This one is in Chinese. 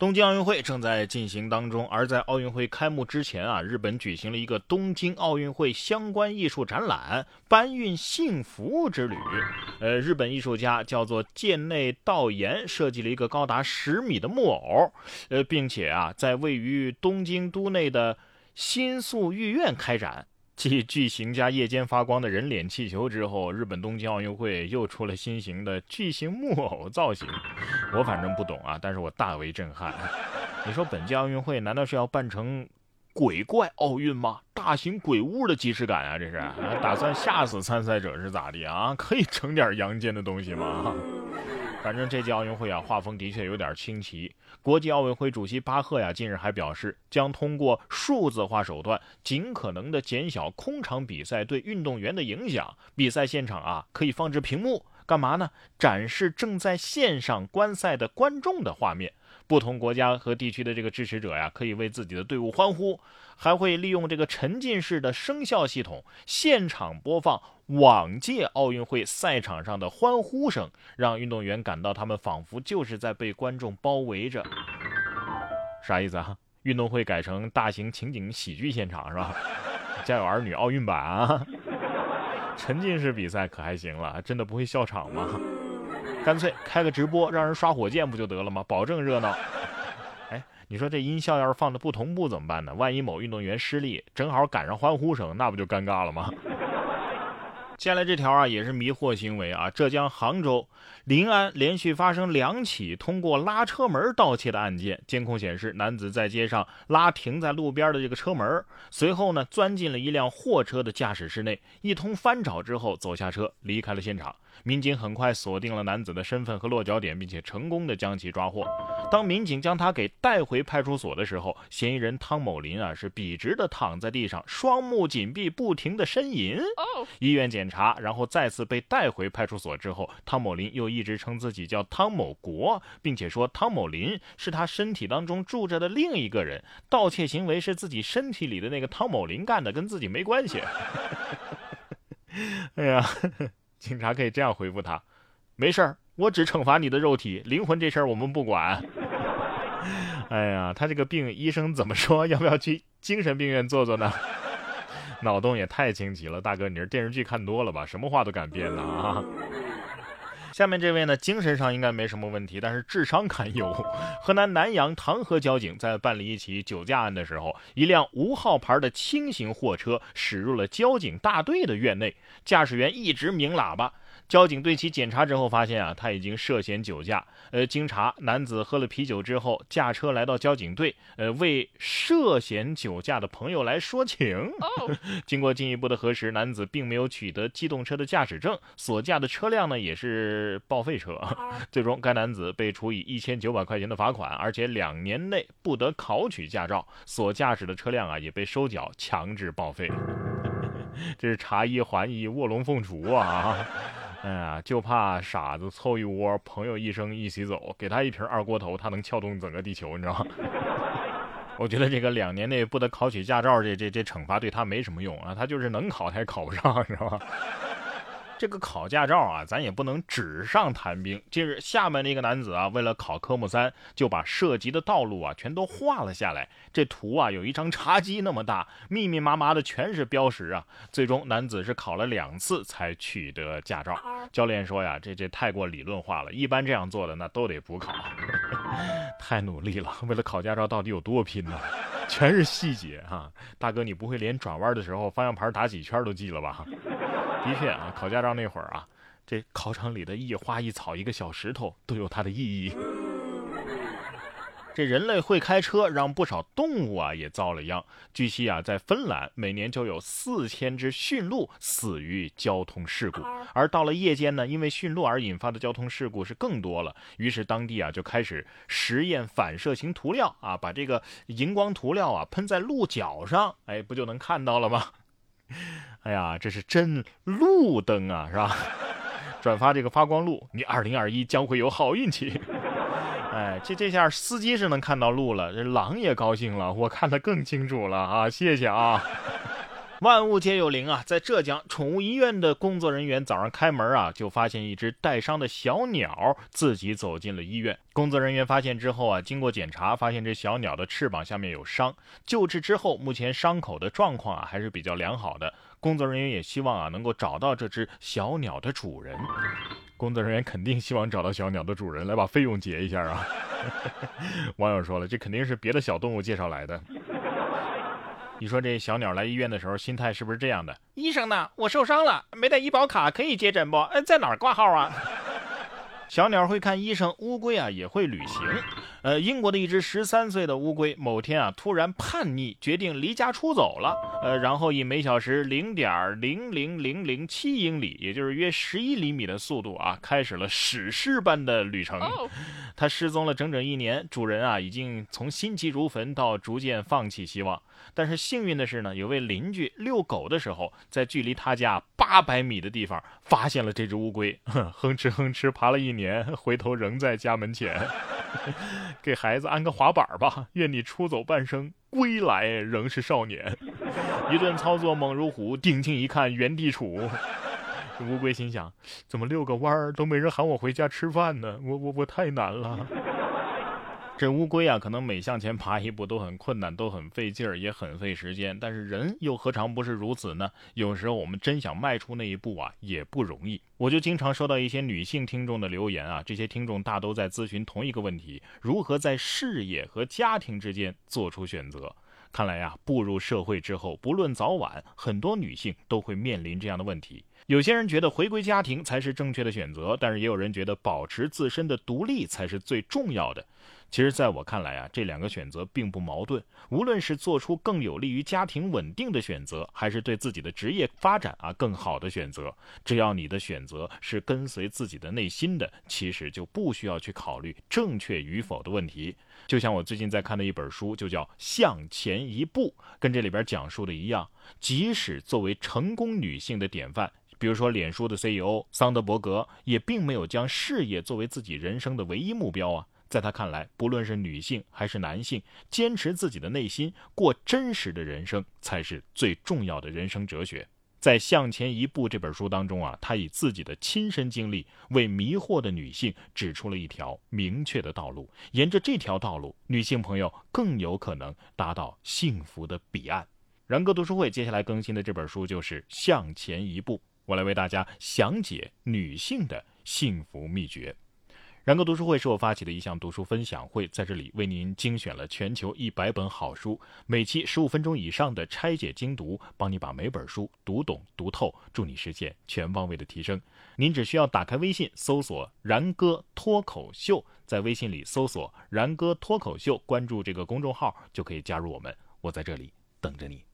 东京奥运会正在进行当中，而在奥运会开幕之前日本举行了一个东京奥运会相关艺术展览“搬运幸福之旅”。日本艺术家叫做箭内道彦设计了一个高达10米的木偶，并且在位于东京都内的新宿御苑开展。继巨型加夜间发光的人脸气球之后，日本东京奥运会又出了新型的巨型木偶造型。我反正不懂但是我大为震撼。你说本届奥运会难道是要办成鬼怪奥运吗？大型鬼屋的即视感这是打算吓死参赛者是咋的可以整点阳间的东西吗？反正这届奥运会画风的确有点新奇。国际奥委会主席巴赫近日还表示，将通过数字化手段，尽可能的减小空场比赛对运动员的影响。比赛现场可以放置屏幕，干嘛呢？展示正在线上观赛的观众的画面。不同国家和地区的这个支持者可以为自己的队伍欢呼，还会利用这个沉浸式的声效系统，现场播放往届奥运会赛场上的欢呼声，让运动员感到他们仿佛就是在被观众包围着。啥意思啊？运动会改成大型情景喜剧现场是吧？家有儿女奥运版沉浸式比赛可还行了，真的不会笑场吗？干脆开个直播，让人刷火箭不就得了吗？保证热闹。你说这音效要是放的不同步怎么办呢？万一某运动员失利，正好赶上欢呼声，那不就尴尬了吗？接下来这条也是迷惑行为。浙江杭州临安连续发生2起通过拉车门盗窃的案件。监控显示，男子在街上拉停在路边的这个车门，随后呢钻进了一辆货车的驾驶室内，一通翻找之后走下车离开了现场。民警很快锁定了男子的身份和落脚点，并且成功的将其抓获。当民警将他给带回派出所的时候，嫌疑人汤某林是笔直的躺在地上，双目紧闭，不停的呻吟。医院检查，然后再次被带回派出所之后，汤某林又一直称自己叫汤某国，并且说汤某林是他身体当中住着的另一个人，盗窃行为是自己身体里的那个汤某林干的，跟自己没关系。哎呀，警察可以这样回复他：没事儿，我只惩罚你的肉体，灵魂这事儿我们不管。哎呀，他这个病医生怎么说？要不要去精神病院坐坐呢？脑洞也太清奇了，大哥，你是电视剧看多了吧？什么话都敢编呢？下面这位呢，精神上应该没什么问题，但是智商堪忧。河南南阳唐河交警在办理一起酒驾案的时候，一辆5号牌的轻型货车驶入了交警大队的院内，驾驶员一直鸣喇叭。交警对其检查之后发现他已经涉嫌酒驾。经查，男子喝了啤酒之后驾车来到交警队，为涉嫌酒驾的朋友来说情。经过进一步的核实，男子并没有取得机动车的驾驶证，所驾的车辆呢也是报废车。最终该男子被处以1900块钱的罚款，而且2年内不得考取驾照，所驾驶的车辆也被收缴，强制报废。这是茶一还一，卧龙凤雏啊！哎呀，就怕傻子凑一窝，朋友一生一起走，给他一瓶二锅头，他能撬动整个地球，你知道吗？我觉得这个2年内不得考取驾照，这惩罚对他没什么用他就是能考他也考不上，你知道吗？这个考驾照咱也不能纸上谈兵。近日，厦门的一个男子为了考科目3，就把涉及的道路全都画了下来。这图有一张茶几那么大，密密麻麻的全是标识最终男子是考了2次才取得驾照。教练说呀，这太过理论化了，一般这样做的那都得补考。太努力了，为了考驾照到底有多拼呢？全是细节大哥，你不会连转弯的时候方向盘打几圈都记了吧？的确考驾照那会儿这考场里的一花一草一个小石头都有它的意义。这人类会开车，让不少动物也遭了殃。据悉在芬兰每年就有4000只驯鹿死于交通事故，而到了夜间呢，因为驯鹿而引发的交通事故是更多了。于是当地就开始实验反射型涂料把这个荧光涂料喷在鹿角上，不就能看到了吗？哎呀，这是真路灯是吧？转发这个发光路，你2021将会有好运气。这下司机是能看到路了，这狼也高兴了，我看得更清楚了谢谢万物皆有灵啊，在浙江宠物医院的工作人员早上开门啊，就发现一只带伤的小鸟自己走进了医院。工作人员发现之后啊，经过检查发现这小鸟的翅膀下面有伤，救治之后目前伤口的状况啊还是比较良好的。工作人员也希望啊能够找到这只小鸟的主人。工作人员肯定希望找到小鸟的主人来把费用结一下啊。网友说了，这肯定是别的小动物介绍来的。你说这小鸟来医院的时候心态是不是这样的？医生呢，我受伤了，没带医保卡可以接诊不？在哪儿挂号啊？小鸟会看医生，乌龟啊也会旅行。英国的一只13岁的乌龟某天啊突然叛逆，决定离家出走了。然后以每小时0.00007英里，也就是约11厘米的速度啊，开始了史诗般的旅程。它失踪了整整1年，主人啊已经从心急如焚到逐渐放弃希望。但是幸运的是呢，有位邻居遛狗的时候，在距离他家800米的地方发现了这只乌龟，哼哧哼哧爬了1年，回头仍在家门前。给孩子安个滑板吧，愿你出走半生，归来仍是少年。一顿操作猛如虎，定睛一看原地杵。乌龟心想，怎么遛个弯都没人喊我回家吃饭呢？我太难了。这乌龟啊，可能每向前爬一步都很困难，都很费劲儿，也很费时间。但是人又何尝不是如此呢？有时候我们真想迈出那一步啊，也不容易。我就经常收到一些女性听众的留言啊，这些听众大都在咨询同一个问题：如何在事业和家庭之间做出选择？看来呀，步入社会之后，不论早晚，很多女性都会面临这样的问题。有些人觉得回归家庭才是正确的选择，但是也有人觉得保持自身的独立才是最重要的。其实在我看来啊，这两个选择并不矛盾，无论是做出更有利于家庭稳定的选择，还是对自己的职业发展啊更好的选择，只要你的选择是跟随自己的内心的，其实就不需要去考虑正确与否的问题。就像我最近在看的一本书，就叫《向前一步》，跟这里边讲述的一样，即使作为成功女性的典范，比如说脸书的 CEO 桑德伯格，也并没有将事业作为自己人生的唯一目标啊。在他看来，不论是女性还是男性，坚持自己的内心，过真实的人生，才是最重要的人生哲学。在《向前一步》这本书当中啊，他以自己的亲身经历为迷惑的女性指出了一条明确的道路，沿着这条道路，女性朋友更有可能达到幸福的彼岸。然哥读书会接下来更新的这本书就是《向前一步》，我来为大家详解女性的幸福秘诀。然哥读书会是我发起的一项读书分享会，在这里为您精选了全球100本好书，每期15分钟以上的拆解精读，帮你把每本书读懂读透，助你实现全方位的提升。您只需要打开微信搜索然哥脱口秀，在微信里搜索然哥脱口秀，关注这个公众号就可以加入我们，我在这里等着你。